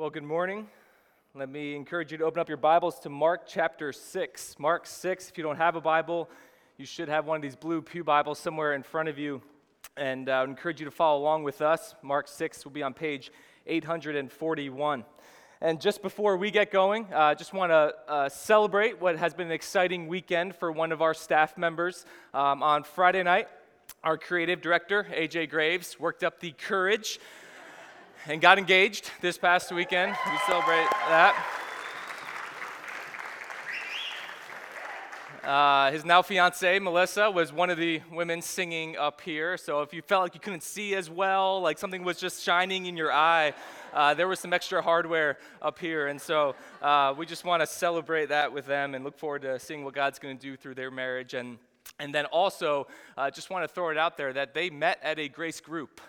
Well, good morning. Let me encourage you to open up your Bibles to Mark chapter 6. Mark 6, if you don't have a Bible, you should have one of these blue pew Bibles somewhere in front of you. And I would encourage you to follow along with us. Mark 6 will be on page 841. And just before we get going, I just want to celebrate what has been an exciting weekend for one of our staff members. On Friday night, our creative director, A.J. Graves, worked up the courage and got engaged this past weekend. We celebrate that. His now fiancee, Melissa, was one of the women singing up here. So if you felt like you couldn't see as well, like something was just shining in your eye, there was some extra hardware up here. And so we just want to celebrate that with them and look forward to seeing what God's going to do through their marriage. And then also, just want to throw it out there that they met at a grace group.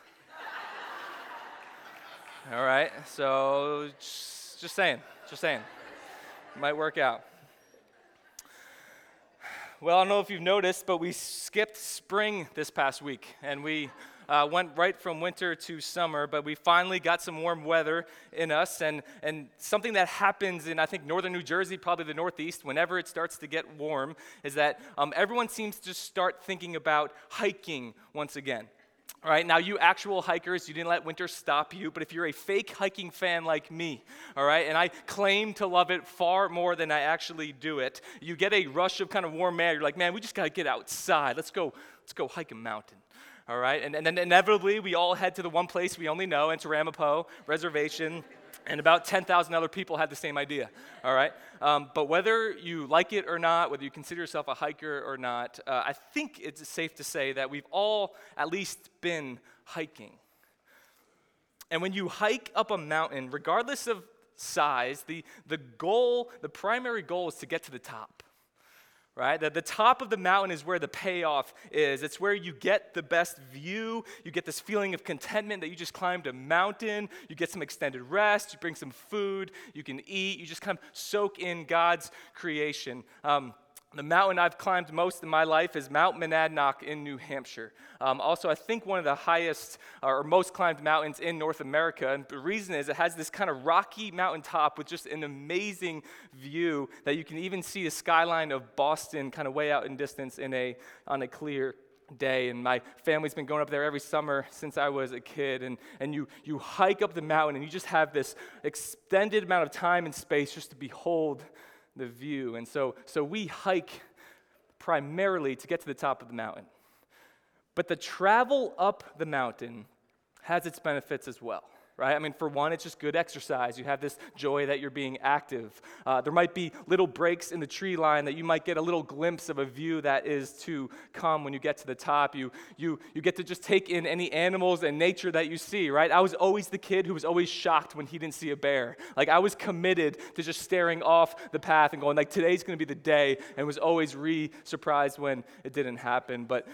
All right, so just saying, might work out. Well, I don't know if you've noticed, but we skipped spring this past week, and we went right from winter to summer, but we finally got some warm weather in us, and something that happens in, I think, northern New Jersey, probably the Northeast, whenever it starts to get warm, is that everyone seems to start thinking about hiking once again. All right, now you actual hikers, you didn't let winter stop you, but if you're a fake hiking fan like me, all right, and I claim to love it far more than I actually do it, you get a rush of kind of warm air. You're like, man, we just got to get outside. Let's go hike a mountain, all right? And then inevitably, we all head to the one place we only know, and it's Ramapo Reservation, and about 10,000 other people had the same idea, all right? But whether you like it or not, whether you consider yourself a hiker or not, I think it's safe to say that we've all at least been hiking. And when you hike up a mountain, regardless of size, the primary goal is to get to the top, right? The top of the mountain is where the payoff is. It's where you get the best view. You get this feeling of contentment that you just climbed a mountain. You get some extended rest. You bring some food. You can eat. You just kind of soak in God's creation. The mountain I've climbed most in my life is Mount Monadnock in New Hampshire. Also, I think one of the highest or most climbed mountains in North America. And the reason is it has this kind of rocky mountaintop with just an amazing view that you can even see the skyline of Boston kind of way out in distance on a clear day. And my family's been going up there every summer since I was a kid. And you hike up the mountain and you just have this extended amount of time and space just to behold the view. And so we hike primarily to get to the top of the mountain. But the travel up the mountain has its benefits as well, right? I mean, for one, it's just good exercise. You have this joy that you're being active. There might be little breaks in the tree line that you might get a little glimpse of a view that is to come when you get to the top. You get to just take in any animals and nature that you see, right? I was always the kid who was always shocked when he didn't see a bear. Like, I was committed to just staring off the path and going, like, today's going to be the day, and was always surprised when it didn't happen. But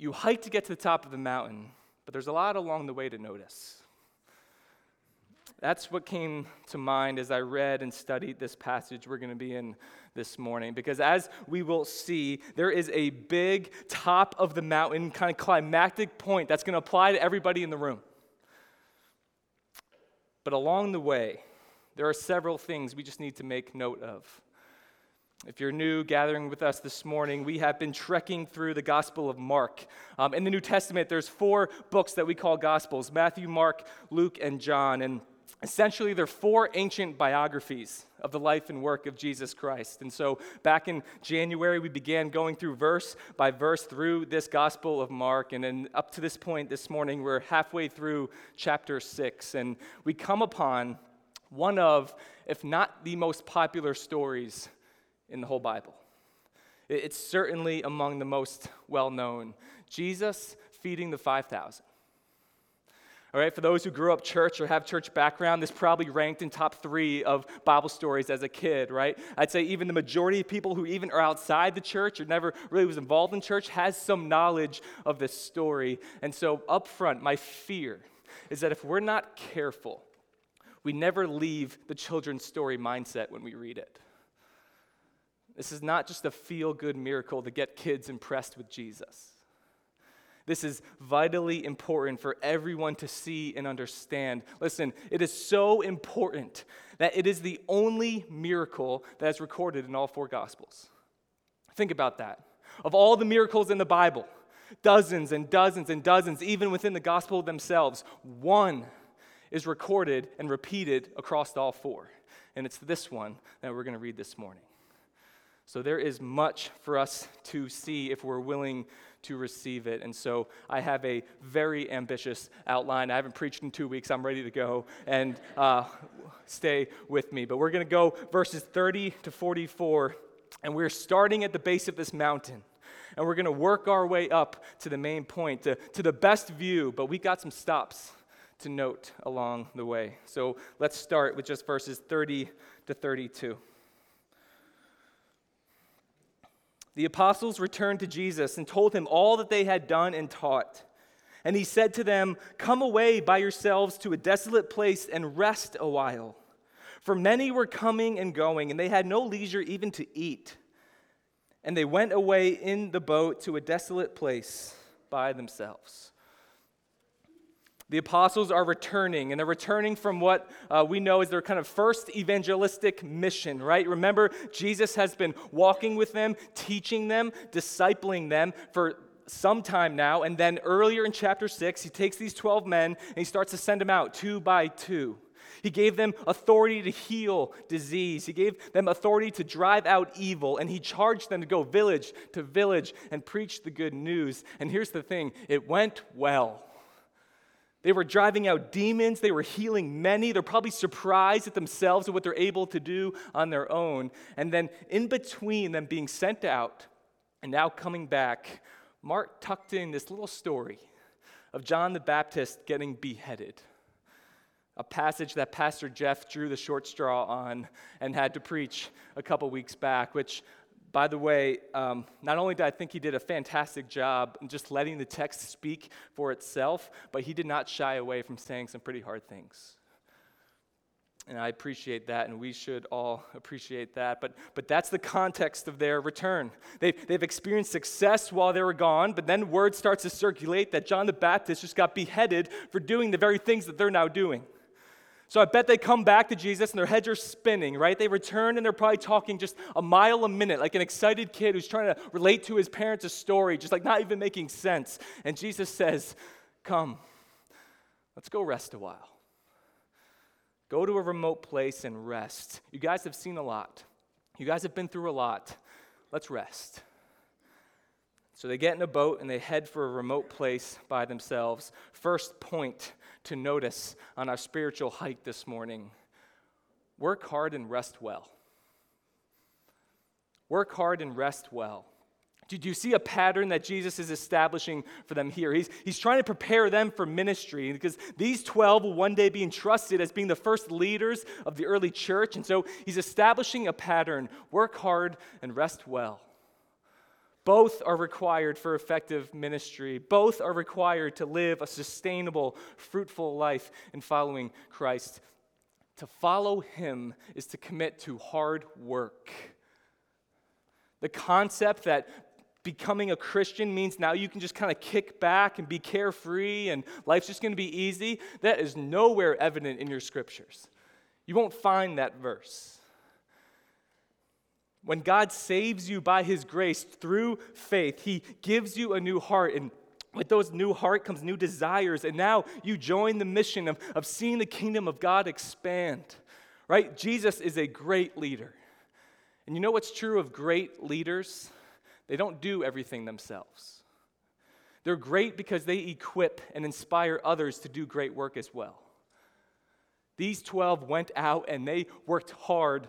you hike to get to the top of the mountain, but there's a lot along the way to notice. That's what came to mind as I read and studied this passage we're going to be in this morning, because as we will see, there is a big top of the mountain kind of climactic point that's going to apply to everybody in the room. But along the way, there are several things we just need to make note of. If you're new gathering with us this morning, we have been trekking through the Gospel of Mark. In the New Testament, there's 4 books that we call Gospels: Matthew, Mark, Luke, and John. And essentially, they're 4 ancient biographies of the life and work of Jesus Christ. And so back in January, we began going through verse by verse through this Gospel of Mark. And then up to this point this morning, we're halfway through chapter 6. And we come upon one of, if not the most popular stories in the whole Bible. It's certainly among the most well-known. Jesus feeding the 5,000. All right, for those who grew up church or have church background, this probably ranked in top 3 of Bible stories as a kid, right? I'd say even the majority of people who even are outside the church or never really was involved in church has some knowledge of this story. And so up front, my fear is that if we're not careful, we never leave the children's story mindset when we read it. This is not just a feel-good miracle to get kids impressed with Jesus. This is vitally important for everyone to see and understand. Listen, it is so important that it is the only miracle that is recorded in all four Gospels. Think about that. Of all the miracles in the Bible, dozens and dozens and dozens, even within the Gospel themselves, one is recorded and repeated across all four. And it's this one that we're going to read this morning. So there is much for us to see if we're willing to receive it. And so I have a very ambitious outline. I haven't preached in 2 weeks. I'm ready to go. And stay with me. But we're going to go verses 30 to 44. And we're starting at the base of this mountain. And we're going to work our way up to the main point, to the best view. But we got some stops to note along the way. So let's start with just verses 30 to 32. The apostles returned to Jesus and told him all that they had done and taught. And he said to them, "Come away by yourselves to a desolate place and rest a while." For many were coming and going, and they had no leisure even to eat. And they went away in the boat to a desolate place by themselves. The apostles are returning, and they're returning from what we know is their kind of first evangelistic mission, right? Remember, Jesus has been walking with them, teaching them, discipling them for some time now, and then earlier in chapter 6, he takes these 12 men, and he starts to send them out two by two. He gave them authority to heal disease. He gave them authority to drive out evil, and he charged them to go village to village and preach the good news. And here's the thing, it went well. They were driving out demons. They were healing many. They're probably surprised at themselves at what they're able to do on their own. And then in between them being sent out and now coming back, Mark tucked in this little story of John the Baptist getting beheaded, a passage that Pastor Jeff drew the short straw on and had to preach a couple weeks back, which, by the way, not only did I think he did a fantastic job in just letting the text speak for itself, but he did not shy away from saying some pretty hard things. And I appreciate that, and we should all appreciate that. But that's the context of their return. They've experienced success while they were gone, but then word starts to circulate that John the Baptist just got beheaded for doing the very things that they're now doing. So I bet they come back to Jesus and their heads are spinning, right? They return and they're probably talking just a mile a minute, like an excited kid who's trying to relate to his parents a story, just like not even making sense. And Jesus says, "Come, let's go rest a while. Go to a remote place and rest. You guys have seen a lot. You guys have been through a lot. Let's rest." So they get in a boat and they head for a remote place by themselves. First point to notice on our spiritual hike this morning: work hard and rest well. Work hard and rest well. Do you see a pattern that Jesus is establishing for them here? He's trying to prepare them for ministry, because these 12 will one day be entrusted as being the first leaders of the early church. And so he's establishing a pattern: work hard and rest well. Both are required for effective ministry. Both are required to live a sustainable, fruitful life in following Christ. To follow him is to commit to hard work. The concept that becoming a Christian means now you can just kind of kick back and be carefree and life's just going to be easy, that is nowhere evident in your scriptures. You won't find that verse. When God saves you by his grace through faith, he gives you a new heart, and with those new heart comes new desires, and now you join the mission of seeing the kingdom of God expand, right? Jesus is a great leader, and you know what's true of great leaders? They don't do everything themselves. They're great because they equip and inspire others to do great work as well. These 12 went out, and they worked hard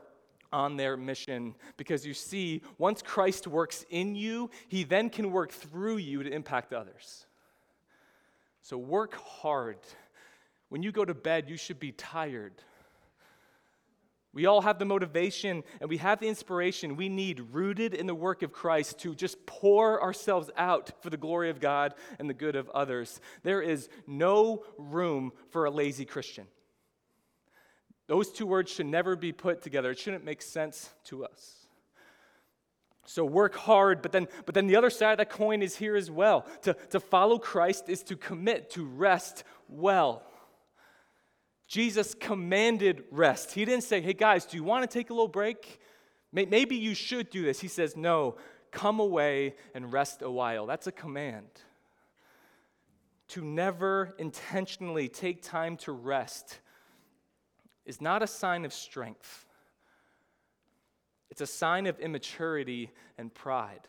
on their mission, because you see, once Christ works in you, he then can work through you to impact others. So work hard. When you go to bed, you should be tired. We all have the motivation and we have the inspiration we need, rooted in the work of Christ, to just pour ourselves out for the glory of God and the good of others. There is no room for a lazy Christian. Those two words should never be put together. It shouldn't make sense to us. So work hard, but then the other side of that coin is here as well. To follow Christ is to commit to rest well. Jesus commanded rest. He didn't say, hey guys, do you want to take a little break? Maybe you should do this. He says, no, come away and rest a while. That's a command. To never intentionally take time to rest is not a sign of strength. It's a sign of immaturity and pride.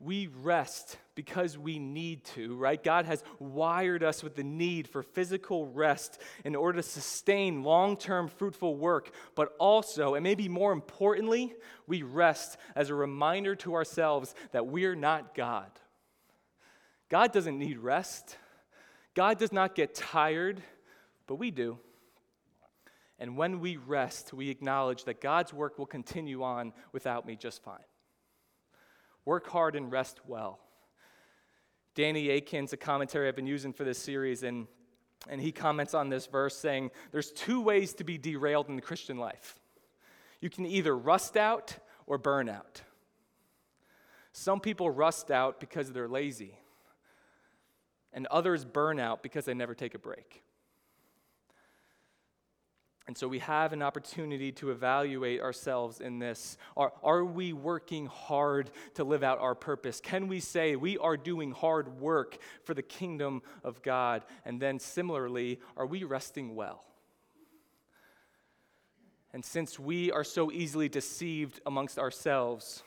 We rest because we need to, right? God has wired us with the need for physical rest in order to sustain long-term fruitful work, but also, and maybe more importantly, we rest as a reminder to ourselves that we're not God. God doesn't need rest. God does not get tired, but we do. And when we rest, we acknowledge that God's work will continue on without me just fine. Work hard and rest well. Danny Akin's a commentary I've been using for this series, and he comments on this verse saying, there's two ways to be derailed in the Christian life. You can either rust out or burn out. Some people rust out because they're lazy, and others burn out because they never take a break. And so we have an opportunity to evaluate ourselves in this. Are we working hard to live out our purpose? Can we say we are doing hard work for the kingdom of God? And then similarly, are we resting well? And since we are so easily deceived amongst ourselves,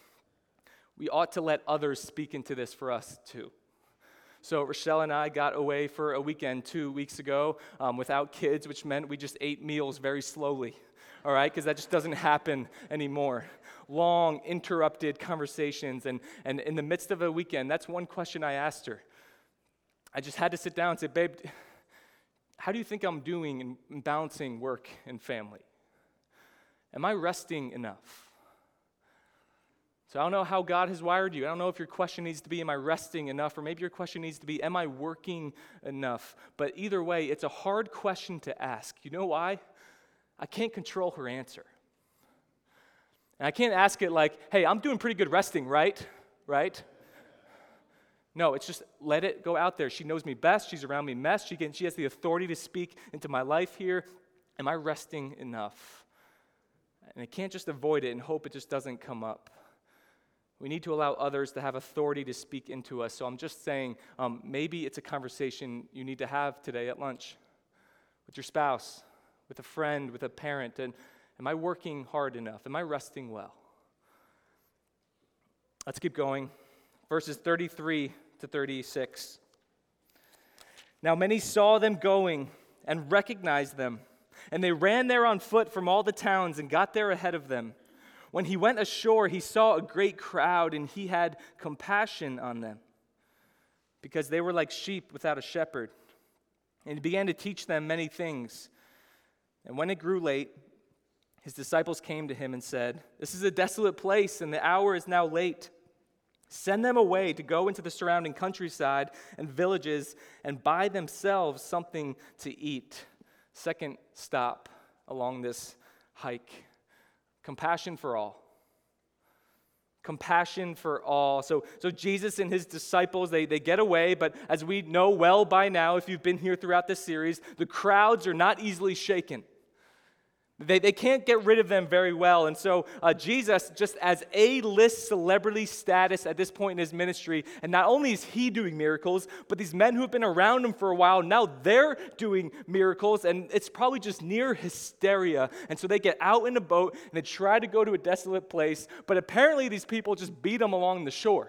we ought to let others speak into this for us too. So Rochelle and I got away for a weekend 2 weeks ago without kids, which meant we just ate meals very slowly, all right, because that just doesn't happen anymore. Long, interrupted conversations, and in the midst of a weekend, that's one question I asked her. I just had to sit down and say, babe, how do you think I'm doing in balancing work and family? Am I resting enough? So I don't know how God has wired you. I don't know if your question needs to be, am I resting enough? Or maybe your question needs to be, am I working enough? But either way, it's a hard question to ask. You know why? I can't control her answer. And I can't ask it like, hey, I'm doing pretty good resting, right? Right? No, it's just let it go out there. She knows me best. She's around me best. She has the authority to speak into my life here. Am I resting enough? And I can't just avoid it and hope it just doesn't come up. We need to allow others to have authority to speak into us. So I'm just saying, maybe it's a conversation you need to have today at lunch with your spouse, with a friend, with a parent. And am I working hard enough? Am I resting well? Let's keep going. Verses 33 to 36. Now many saw them going and recognized them, and they ran there on foot from all the towns and got there ahead of them. When he went ashore, he saw a great crowd, and he had compassion on them, because they were like sheep without a shepherd. And he began to teach them many things. And when it grew late, his disciples came to him and said, "This is a desolate place, and the hour is now late. Send them away to go into the surrounding countryside and villages and buy themselves something to eat." Second stop along this hike. Compassion for all. Compassion for all. So Jesus and his disciples, they get away, but as we know well by now, if you've been here throughout this series, the crowds are not easily shaken. They can't get rid of them very well. And so Jesus, just as A-list celebrity status at this point in his ministry, and not only is he doing miracles, but these men who have been around him for a while, now they're doing miracles, and it's probably just near hysteria. And so they get out in a boat, and they try to go to a desolate place, but apparently these people just beat them along the shore.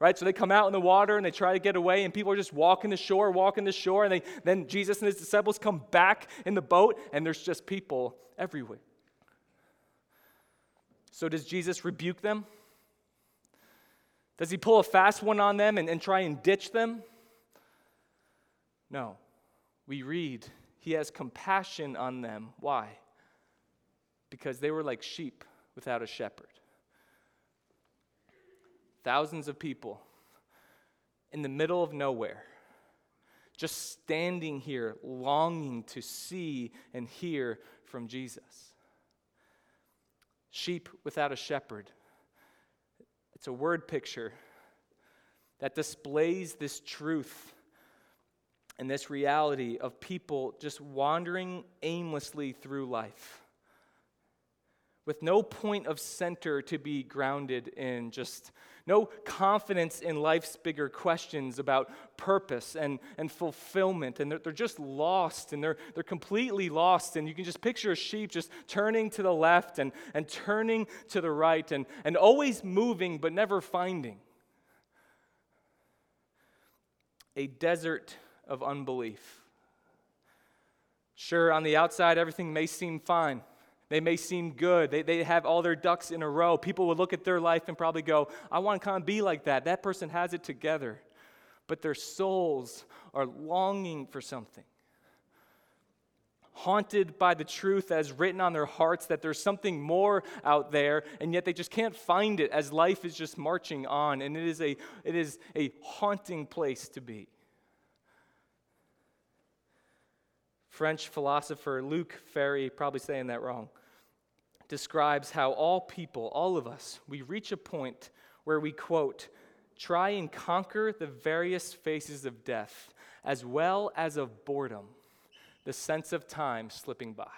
Right? So they come out in the water and they try to get away, and people are just walking the shore, and then Jesus and his disciples come back in the boat, and there's just people everywhere. So does Jesus rebuke them? Does he pull a fast one on them and try and ditch them? No. We read, he has compassion on them. Why? Because they were like sheep without a shepherd. Thousands of people in the middle of nowhere, just standing here, longing to see and hear from Jesus. Sheep without a shepherd. It's a word picture that displays this truth and this reality of people just wandering aimlessly through life with no point of center to be grounded in, just no confidence in life's bigger questions about purpose and fulfillment. And they're just lost, and they're completely lost. And you can just picture a sheep just turning to the left and turning to the right and always moving but never finding. A desert of unbelief. Sure, on the outside, everything may seem fine. They may seem good. They have all their ducks in a row. People would look at their life and probably go, I want to kind of be like that. That person has it together. But their souls are longing for something. Haunted by the truth as written on their hearts that there's something more out there, and yet they just can't find it as life is just marching on. And it is a haunting place to be. French philosopher Luc Ferry, probably saying that wrong, describes how all people, all of us, we reach a point where we, quote, try and conquer the various faces of death, as well as of boredom, the sense of time slipping by.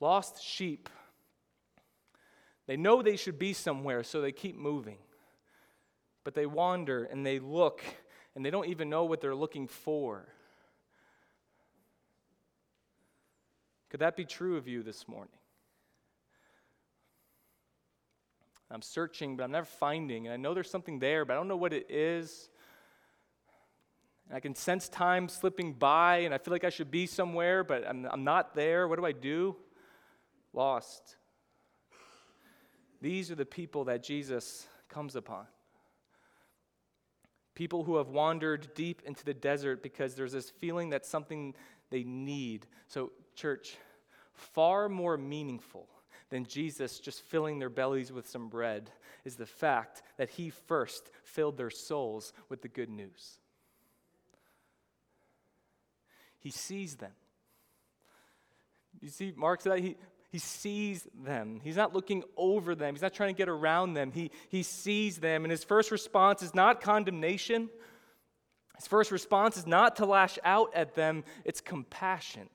Lost sheep. They know they should be somewhere, so they keep moving. But they wander and they look, and they don't even know what they're looking for. Could that be true of you this morning? I'm searching, but I'm never finding. And I know there's something there, but I don't know what it is. And I can sense time slipping by, and I feel like I should be somewhere, but I'm not there. What do? Lost. These are the people that Jesus comes upon. People who have wandered deep into the desert because there's this feeling that something they need. So, church, far more meaningful than Jesus just filling their bellies with some bread is the fact that he first filled their souls with the good news. He sees them. You see, Mark said that He sees them. He's not looking over them. He's not trying to get around them. He sees them. And his first response is not condemnation. His first response is not to lash out at them. It's compassion.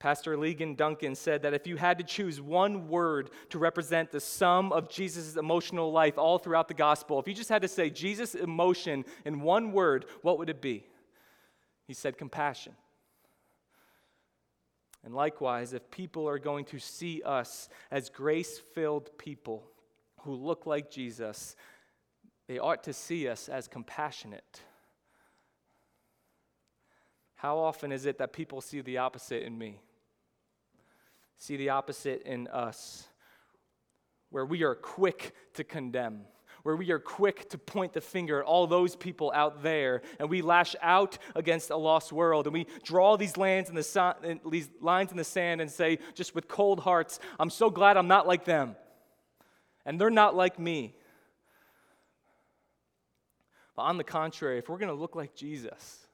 Pastor Leegan Duncan said that if you had to choose one word to represent the sum of Jesus' emotional life all throughout the gospel, if you just had to say Jesus' emotion in one word, what would it be? He said compassion. And likewise, if people are going to see us as grace-filled people who look like Jesus, they ought to see us as compassionate. How often is it that people see the opposite in me? See the opposite in us, where we are quick to condemn, where we are quick to point the finger at all those people out there, and we lash out against a lost world, and we draw these lines in the sand and say, just with cold hearts, I'm so glad I'm not like them, and they're not like me. But on the contrary, if we're going to look like Jesus,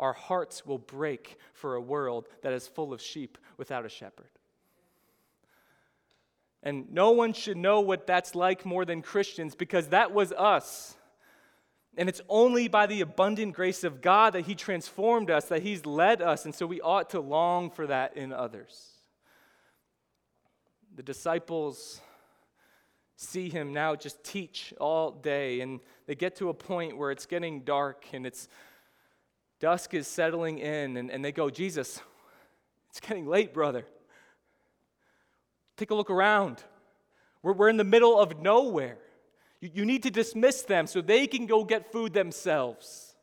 our hearts will break for a world that is full of sheep without a shepherd. And no one should know what that's like more than Christians, because that was us. And it's only by the abundant grace of God that he transformed us, that he's led us, and so we ought to long for that in others. The disciples see him now just teach all day, and they get to a point where it's getting dark, and it's dusk is settling in, and they go, Jesus, it's getting late, brother. Take a look around. We're in the middle of nowhere. You need to dismiss them so they can go get food themselves.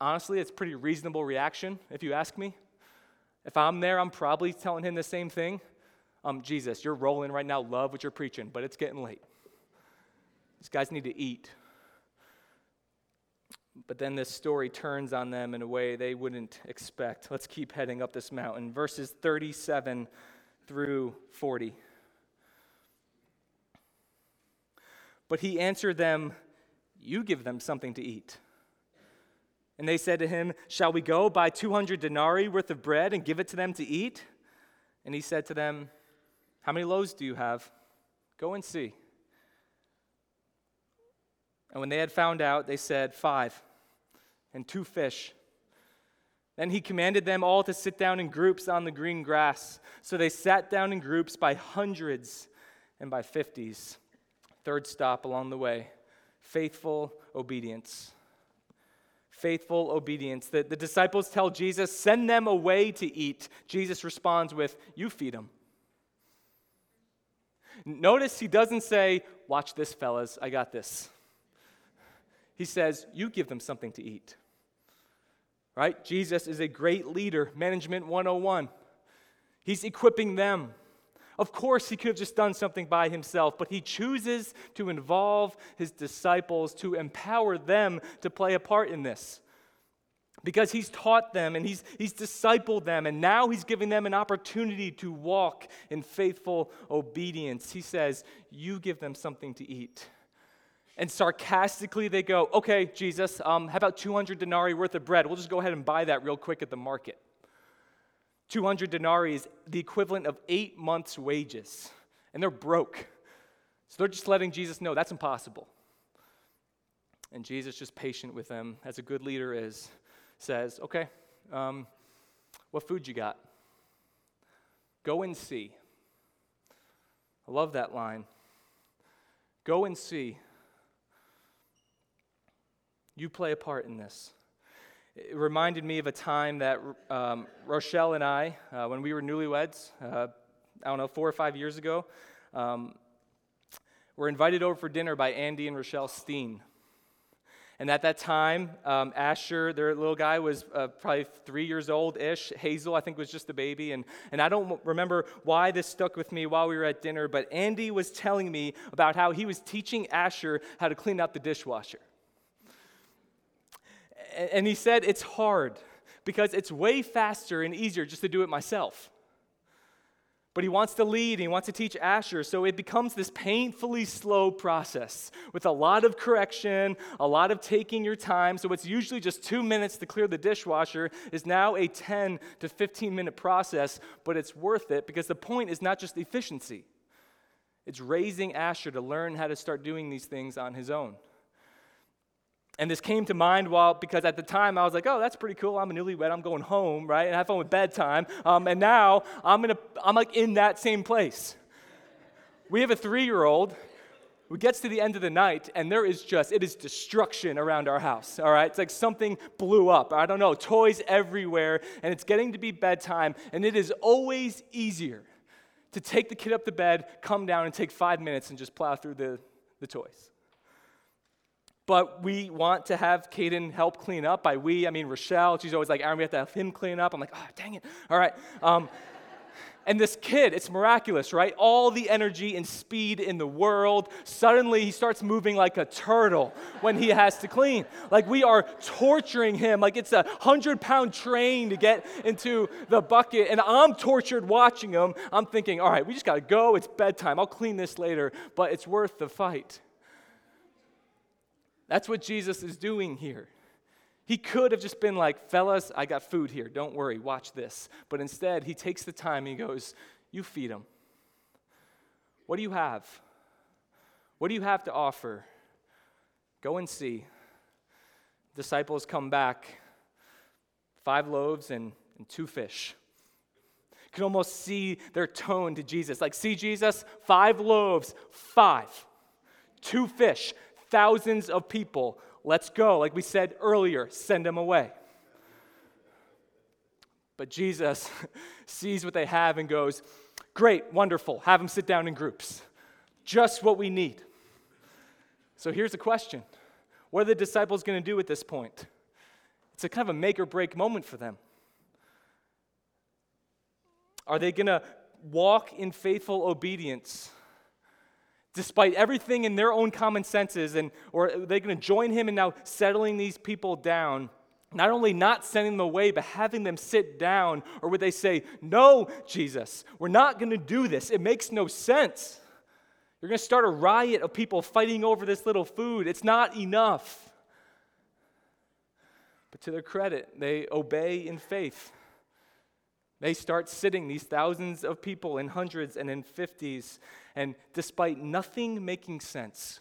Honestly, it's a pretty reasonable reaction, if you ask me. If I'm there, I'm probably telling him the same thing. Jesus, you're rolling right now. Love what you're preaching, but it's getting late. These guys need to eat. But then this story turns on them in a way they wouldn't expect. Let's keep heading up this mountain. Verses 37 through 40. But he answered them, you give them something to eat. And they said to him, shall we go buy 200 denarii worth of bread and give it to them to eat? And he said to them, How many loaves do you have? Go and see. And when they had found out, they said, 5 and 2 fish. Then he commanded them all to sit down in groups on the green grass. So they sat down in groups by hundreds and by 50s. Third stop along the way, faithful obedience. Faithful obedience. The disciples tell Jesus, send them away to eat. Jesus responds with, you feed them. Notice he doesn't say, watch this, fellas, I got this. He says, you give them something to eat. Right? Jesus is a great leader, management 101. He's equipping them. Of course, he could have just done something by himself, but he chooses to involve his disciples, to empower them to play a part in this. Because he's taught them and he's discipled them, and now he's giving them an opportunity to walk in faithful obedience. He says, you give them something to eat. And sarcastically they go, okay, Jesus, how about 200 denarii worth of bread? We'll just go ahead and buy that real quick at the market. 200 denarii is the equivalent of 8 months' wages, and they're broke. So they're just letting Jesus know that's impossible. And Jesus, just patient with them, as a good leader is, says, okay, what food you got? Go and see. I love that line. Go and see. You play a part in this. It reminded me of a time that Rochelle and I, when we were newlyweds, I don't know, 4 or 5 years ago, were invited over for dinner by Andy and Rochelle Steen. And at that time, Asher, their little guy, was probably 3 years old-ish. Hazel, I think, was just a baby. And I don't remember why this stuck with me while we were at dinner, but Andy was telling me about how he was teaching Asher how to clean out the dishwasher. And he said it's hard because it's way faster and easier just to do it myself. But he wants to lead, and he wants to teach Asher, so it becomes this painfully slow process with a lot of correction, a lot of taking your time. So what's usually just 2 minutes to clear the dishwasher is now a 10 to 15-minute process, but it's worth it because the point is not just efficiency. It's raising Asher to learn how to start doing these things on his own. And this came to mind because at the time I was like, oh, that's pretty cool. I'm a newlywed. I'm going home, right? And I have fun with bedtime. And now I'm like in that same place. We have a 3-year-old who gets to the end of the night, and it is destruction around our house, all right? It's like something blew up. I don't know, toys everywhere. And it's getting to be bedtime, and it is always easier to take the kid up to bed, come down, and take 5 minutes and just plow through the toys. But we want to have Caden help clean up. By we, I mean Rochelle. She's always like, Aaron, we have to have him clean up. I'm like, oh, dang it. All right. And this kid, it's miraculous, right? All the energy and speed in the world. Suddenly, he starts moving like a turtle when he has to clean. Like, we are torturing him. Like, it's a 100-pound train to get into the bucket. And I'm tortured watching him. I'm thinking, all right, we just got to go. It's bedtime. I'll clean this later. But it's worth the fight. That's what Jesus is doing here. He could have just been like, fellas, I got food here. Don't worry, watch this. But instead, he takes the time and he goes, you feed them. What do you have? What do you have to offer? Go and see. Disciples come back. 5 loaves and 2 fish. You can almost see their tone to Jesus. Like, see, Jesus, 5 loaves, 5, 2 fish. Thousands of people. Let's go. Like we said earlier, send them away. But Jesus sees what they have and goes, great, wonderful. Have them sit down in groups. Just what we need. So here's the question. What are the disciples going to do at this point? It's a kind of a make or break moment for them. Are they going to walk in faithful obedience? Despite everything in their own common senses, or are they going to join him in now settling these people down? Not only not sending them away, but having them sit down, or would they say, no, Jesus, we're not going to do this. It makes no sense. You're going to start a riot of people fighting over this little food. It's not enough. But to their credit, they obey in faith. They start sitting, these thousands of people, in hundreds and in 50s, and despite nothing making sense,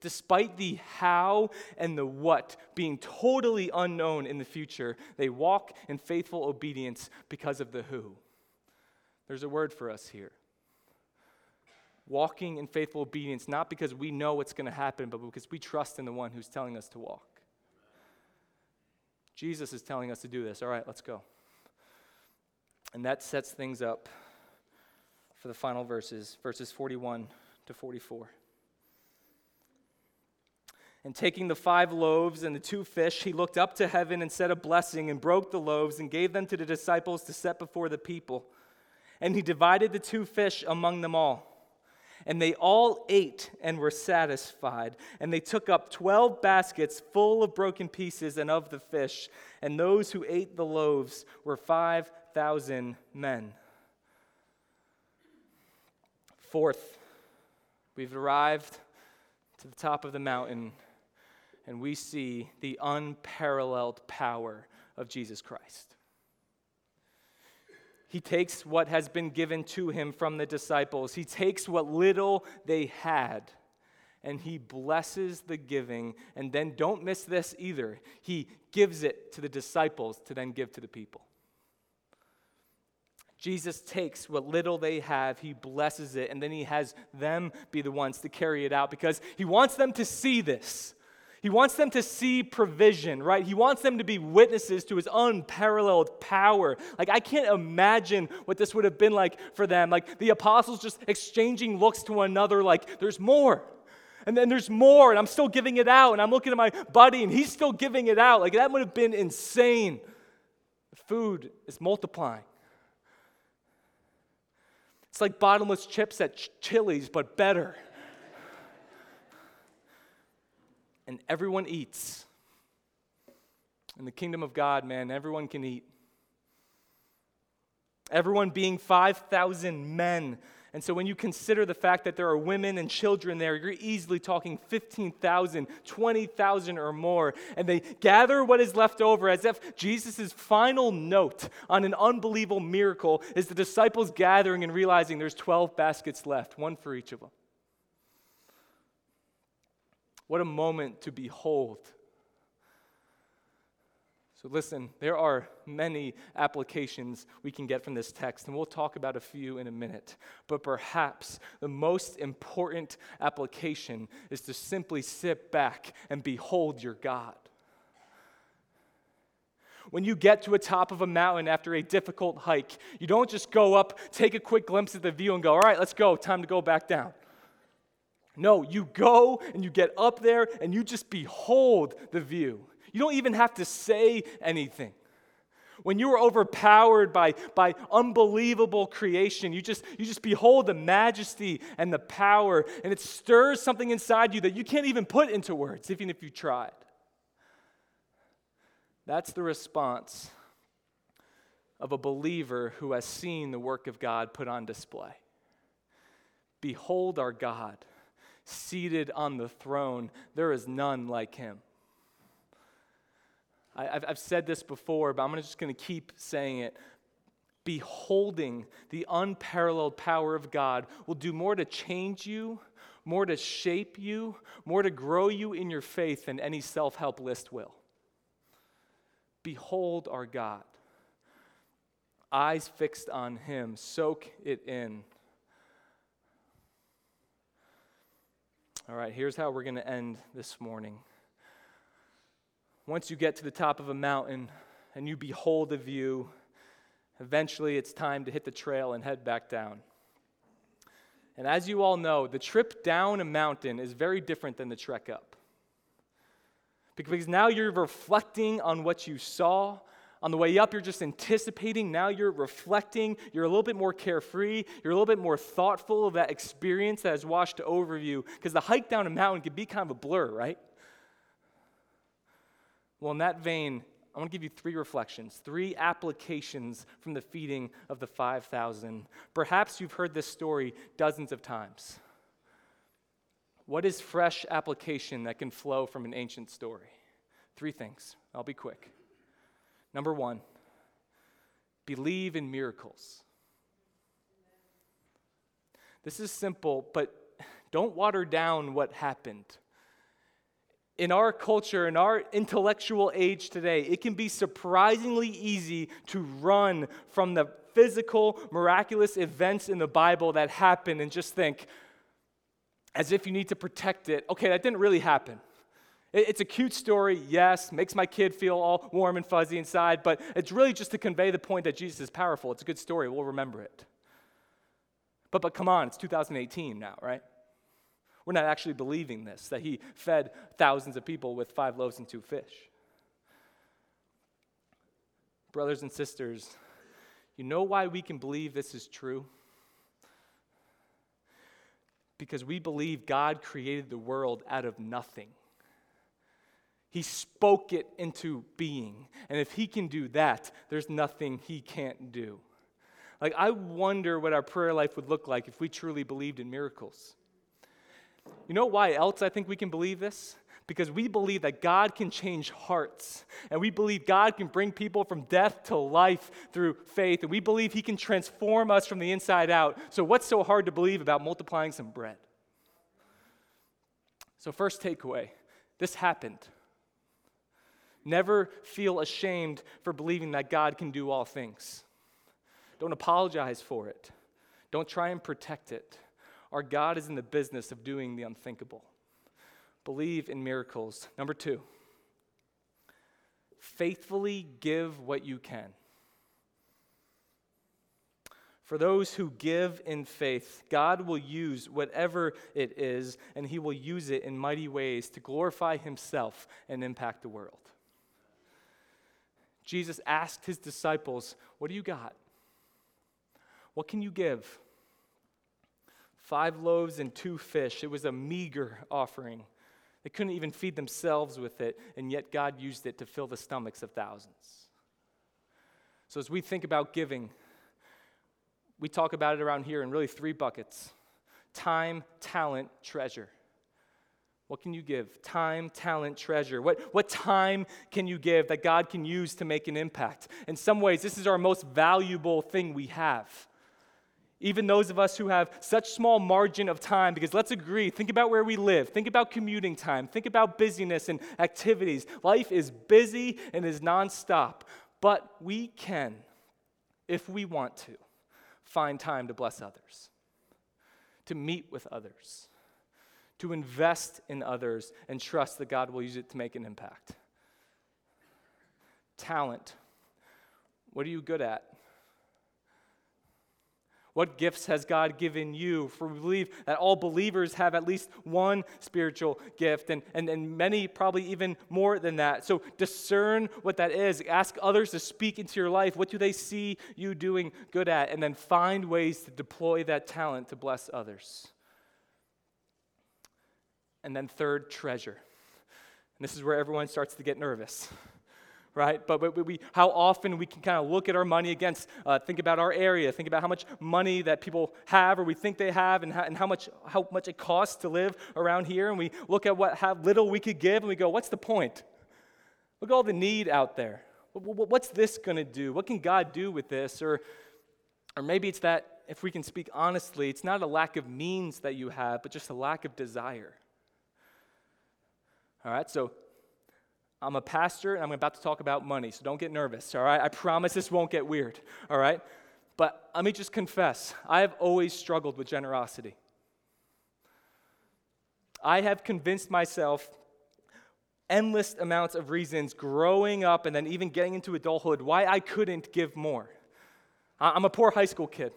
despite the how and the what being totally unknown in the future, they walk in faithful obedience because of the who. There's a word for us here. Walking in faithful obedience, not because we know what's going to happen, but because we trust in the one who's telling us to walk. Jesus is telling us to do this. All right, let's go. And that sets things up for the final verses, verses 41 to 44. And taking the 5 loaves and the 2 fish, he looked up to heaven and said a blessing and broke the loaves and gave them to the disciples to set before the people. And he divided the 2 fish among them all. And they all ate and were satisfied. And they took up 12 baskets full of broken pieces and of the fish. And those who ate the loaves were 5,000 men. Fourth, we've arrived to the top of the mountain, and we see the unparalleled power of Jesus Christ. He takes what has been given to him from the disciples. He takes what little they had, and he blesses the giving. And then don't miss this either. He gives it to the disciples to then give to the people. Jesus takes what little they have, he blesses it, and then he has them be the ones to carry it out because he wants them to see this. He wants them to see provision, right? He wants them to be witnesses to his unparalleled power. Like, I can't imagine what this would have been like for them. Like, the apostles just exchanging looks to one another, like, there's more. And then there's more, and I'm still giving it out. And I'm looking at my buddy, and he's still giving it out. Like, that would have been insane. The food is multiplying. It's like bottomless chips at Chili's, but better. And everyone eats. In the kingdom of God, man, everyone can eat. Everyone being 5,000 men. And so when you consider the fact that there are women and children there, you're easily talking 15,000, 20,000 or more. And they gather what is left over, as if Jesus' final note on an unbelievable miracle is the disciples gathering and realizing there's 12 baskets left, one for each of them. What a moment to behold. So listen, there are many applications we can get from this text, and we'll talk about a few in a minute. But perhaps the most important application is to simply sit back and behold your God. When you get to the top of a mountain after a difficult hike, you don't just go up, take a quick glimpse at the view and go, all right, let's go, time to go back down. No, you go and you get up there and you just behold the view. You don't even have to say anything. When you are overpowered by unbelievable creation, you just behold the majesty and the power, and it stirs something inside you that you can't even put into words, even if you tried. That's the response of a believer who has seen the work of God put on display. Behold our God. Seated on the throne, there is none like him. I've said this before, but I'm just going to keep saying it. Beholding the unparalleled power of God will do more to change you, more to shape you, more to grow you in your faith than any self-help list will. Behold our God. Eyes fixed on him. Soak it in. All right, here's how we're going to end this morning. Once you get to the top of a mountain and you behold the view, eventually it's time to hit the trail and head back down. And as you all know, the trip down a mountain is very different than the trek up. Because now you're reflecting on what you saw. On the way up, you're just anticipating. Now you're reflecting. You're a little bit more carefree. You're a little bit more thoughtful of that experience that has washed over you. Because the hike down a mountain can be kind of a blur, right? Well, in that vein, I want to give you 3 reflections, 3 applications from the feeding of the 5,000. Perhaps you've heard this story dozens of times. What is fresh application that can flow from an ancient story? 3 things. I'll be quick. Number 1, Believe in miracles. This is simple, but don't water down what happened. In our culture, in our intellectual age today, it can be surprisingly easy to run from the physical, miraculous events in the Bible that happen and just think, as if you need to protect it, okay, that didn't really happen. It's a cute story, yes, makes my kid feel all warm and fuzzy inside, but it's really just to convey the point that Jesus is powerful. It's a good story, we'll remember it. But come on, it's 2018 now, right? We're not actually believing this, that he fed thousands of people with 5 loaves and 2 fish. Brothers and sisters, you know why we can believe this is true? Because we believe God created the world out of nothing. He spoke it into being. And if he can do that, there's nothing he can't do. Like, I wonder what our prayer life would look like if we truly believed in miracles. You know why else I think we can believe this? Because we believe that God can change hearts. And we believe God can bring people from death to life through faith. And we believe he can transform us from the inside out. So what's so hard to believe about multiplying some bread? So first takeaway, this happened. Never feel ashamed for believing that God can do all things. Don't apologize for it. Don't try and protect it. Our God is in the business of doing the unthinkable. Believe in miracles. Number 2, faithfully give what you can. For those who give in faith, God will use whatever it is, and he will use it in mighty ways to glorify himself and impact the world. Jesus asked his disciples, "What do you got? What can you give?" 5 loaves and 2 fish. It was a meager offering. They couldn't even feed themselves with it, and yet God used it to fill the stomachs of thousands. So as we think about giving, we talk about it around here in really 3 buckets. Time, talent, treasure. What can you give? Time, talent, treasure. What time can you give that God can use to make an impact? In some ways, this is our most valuable thing we have. Even those of us who have such small margin of time, because let's agree, think about where we live, think about commuting time, think about busyness and activities. Life is busy and is nonstop, but we can, if we want to, find time to bless others, to meet with others, to invest in others and trust that God will use it to make an impact. Talent. What are you good at? What gifts has God given you? For we believe that all believers have at least one spiritual gift, and many probably even more than that. So discern what that is. Ask others to speak into your life. What do they see you doing good at? And then find ways to deploy that talent to bless others. And then 3rd, treasure. And this is where everyone starts to get nervous. Right? But we, how often we can kind of look at our money against, think about our area, think about how much money that people have or we think they have and how much it costs to live around here. And we look at how little we could give and we go, what's the point? Look at all the need out there. What's this going to do? What can God do with this? Or maybe it's that, if we can speak honestly, it's not a lack of means that you have, but just a lack of desire. All right, so I'm a pastor, and I'm about to talk about money, so don't get nervous, all right? I promise this won't get weird, all right? But let me just confess, I have always struggled with generosity. I have convinced myself endless amounts of reasons growing up and then even getting into adulthood why I couldn't give more. I'm a poor high school kid.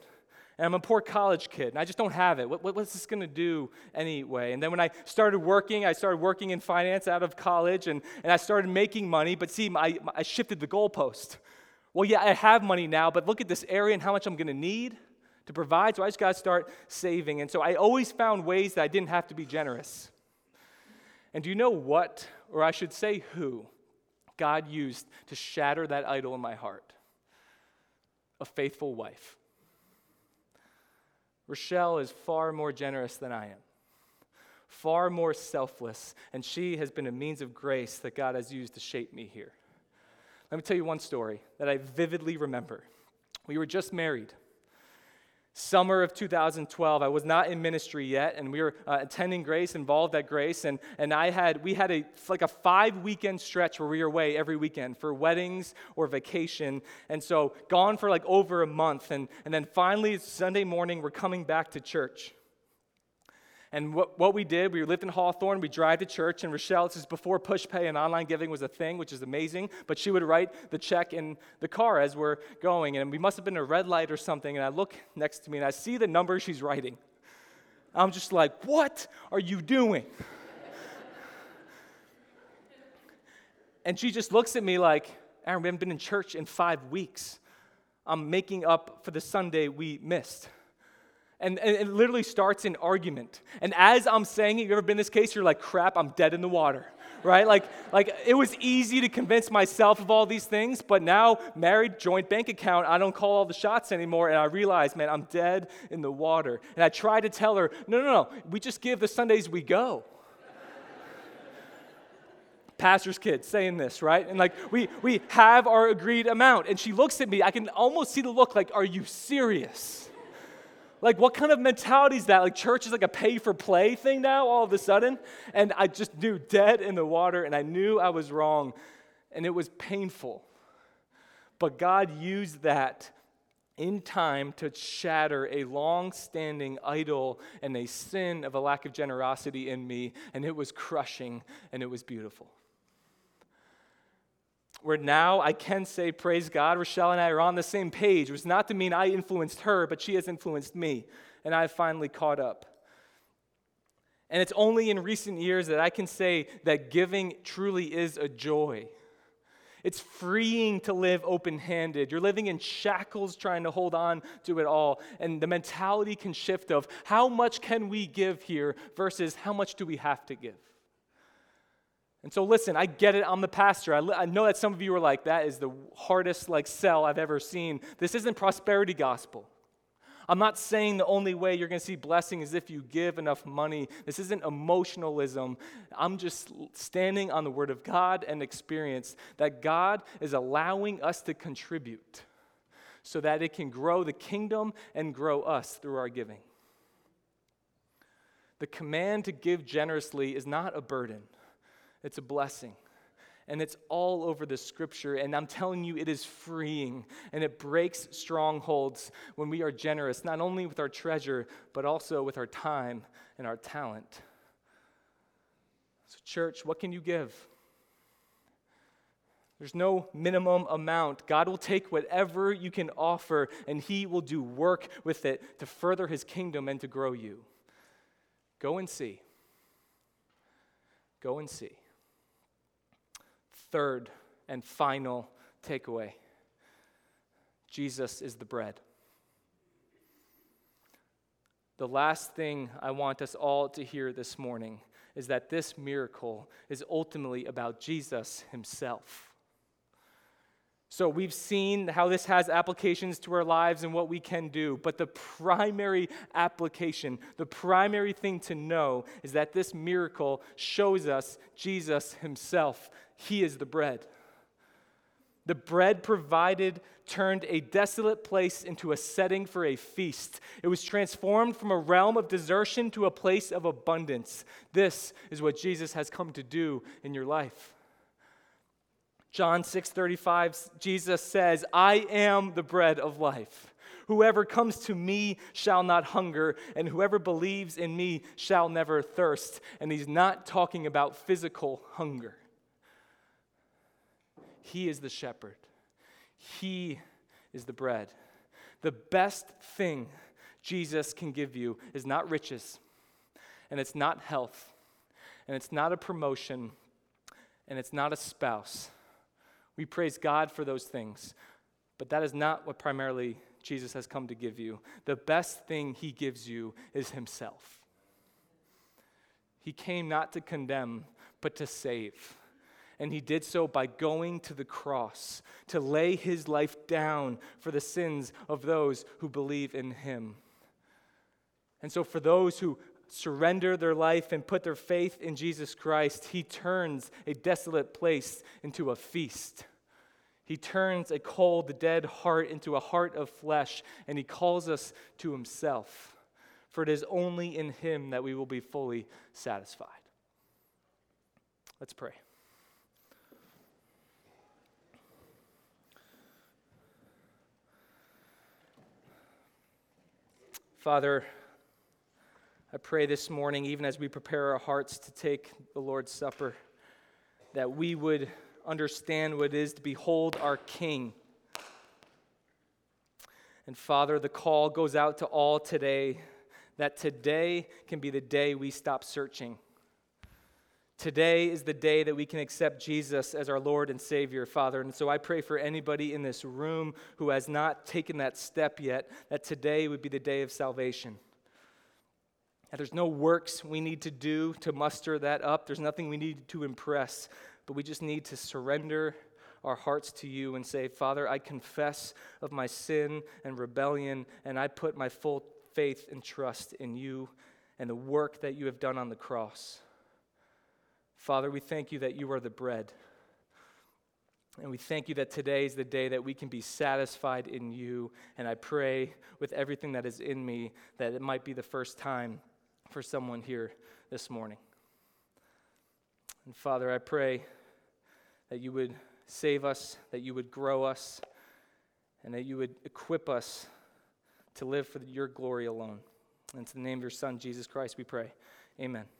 And I'm a poor college kid, and I just don't have it. What's this going to do anyway? And then when I started working in finance out of college, and I started making money. But see, I shifted the goalpost. Well, yeah, I have money now, but look at this area and how much I'm going to need to provide. So I just got to start saving. And so I always found ways that I didn't have to be generous. And do you know what, or I should say who, God used to shatter that idol in my heart? A faithful wife. Rochelle is far more generous than I am, far more selfless, and she has been a means of grace that God has used to shape me here. Let me tell you one story that I vividly remember. We were just married. Summer of 2012, I was not in ministry yet, and we were attending Grace, involved at Grace, and we had a 5-weekend stretch where we were away every weekend for weddings or vacation, and so gone for like over a month, and then finally Sunday morning, we're coming back to church. And what we did, we lived in Hawthorne, we drive to church, and Rochelle, this is before push pay and online giving was a thing, which is amazing, but she would write the check in the car as we're going, and we must have been at a red light or something, and I look next to me, and I see the number she's writing. I'm just like, what are you doing? And she just looks at me like, Aaron, we haven't been in church in 5 weeks. I'm making up for the Sunday we missed. And it literally starts an argument. And as I'm saying it, you ever been in this case? You're like, crap, I'm dead in the water, right? Like it was easy to convince myself of all these things, but now married, joint bank account, I don't call all the shots anymore, and I realize, man, I'm dead in the water. And I try to tell her, no, we just give the Sundays we go. Pastor's kid saying this, right? And like, we have our agreed amount. And she looks at me, I can almost see the look like, are you serious? Like, what kind of mentality is that? Like, church is like a pay-for-play thing now, all of a sudden? And I just knew dead in the water, and I knew I was wrong, and it was painful. But God used that in time to shatter a long-standing idol and a sin of a lack of generosity in me, and it was crushing, and it was beautiful. Where now I can say, praise God, Rochelle and I are on the same page. It was not to mean I influenced her, but she has influenced me, and I have finally caught up. And it's only in recent years that I can say that giving truly is a joy. It's freeing to live open-handed. You're living in shackles trying to hold on to it all, and the mentality can shift of how much can we give here versus how much do we have to give. And so listen, I get it, I'm the pastor. I know that some of you are like, that is the hardest sell I've ever seen. This isn't prosperity gospel. I'm not saying the only way you're going to see blessing is if you give enough money. This isn't emotionalism. I'm just standing on the word of God and experience that God is allowing us to contribute so that it can grow the kingdom and grow us through our giving. The command to give generously is not a burden. It's a blessing, and it's all over the scripture, and I'm telling you, it is freeing, and it breaks strongholds when we are generous, not only with our treasure, but also with our time and our talent. So church, what can you give? There's no minimum amount. God will take whatever you can offer, and he will do work with it to further his kingdom and to grow you. Go and see. Go and see. Third and final takeaway, Jesus is the bread. The last thing I want us all to hear this morning is that this miracle is ultimately about Jesus himself. So we've seen how this has applications to our lives and what we can do, but the primary application, the primary thing to know is that this miracle shows us Jesus himself. He is the bread. The bread provided turned a desolate place into a setting for a feast. It was transformed from a realm of desertion to a place of abundance. This is what Jesus has come to do in your life. John 6:35, Jesus says, I am the bread of life. Whoever comes to me shall not hunger, and whoever believes in me shall never thirst. And he's not talking about physical hunger. He is the shepherd. He is the bread. The best thing Jesus can give you is not riches, and it's not health, and it's not a promotion, and it's not a spouse. We praise God for those things, but that is not what primarily Jesus has come to give you. The best thing he gives you is himself. He came not to condemn, but to save. And he did so by going to the cross, to lay his life down for the sins of those who believe in him. And so for those who surrender their life and put their faith in Jesus Christ, he turns a desolate place into a feast. He turns a cold, dead heart into a heart of flesh, and he calls us to himself. For it is only in him that we will be fully satisfied. Let's pray. Father, I pray this morning, even as we prepare our hearts to take the Lord's Supper, that we would understand what it is to behold our King. And Father, the call goes out to all today, that today can be the day we stop searching. Today is the day that we can accept Jesus as our Lord and Savior, Father. And so I pray for anybody in this room who has not taken that step yet, that today would be the day of salvation. That there's no works we need to do to muster that up. There's nothing we need to impress. But we just need to surrender our hearts to you and say, Father, I confess of my sin and rebellion, and I put my full faith and trust in you and the work that you have done on the cross. Father, we thank you that you are the bread. And we thank you that today is the day that we can be satisfied in you. And I pray with everything that is in me that it might be the first time for someone here this morning. And Father, I pray that you would save us, that you would grow us, and that you would equip us to live for your glory alone. And in the name of your Son, Jesus Christ, we pray. Amen.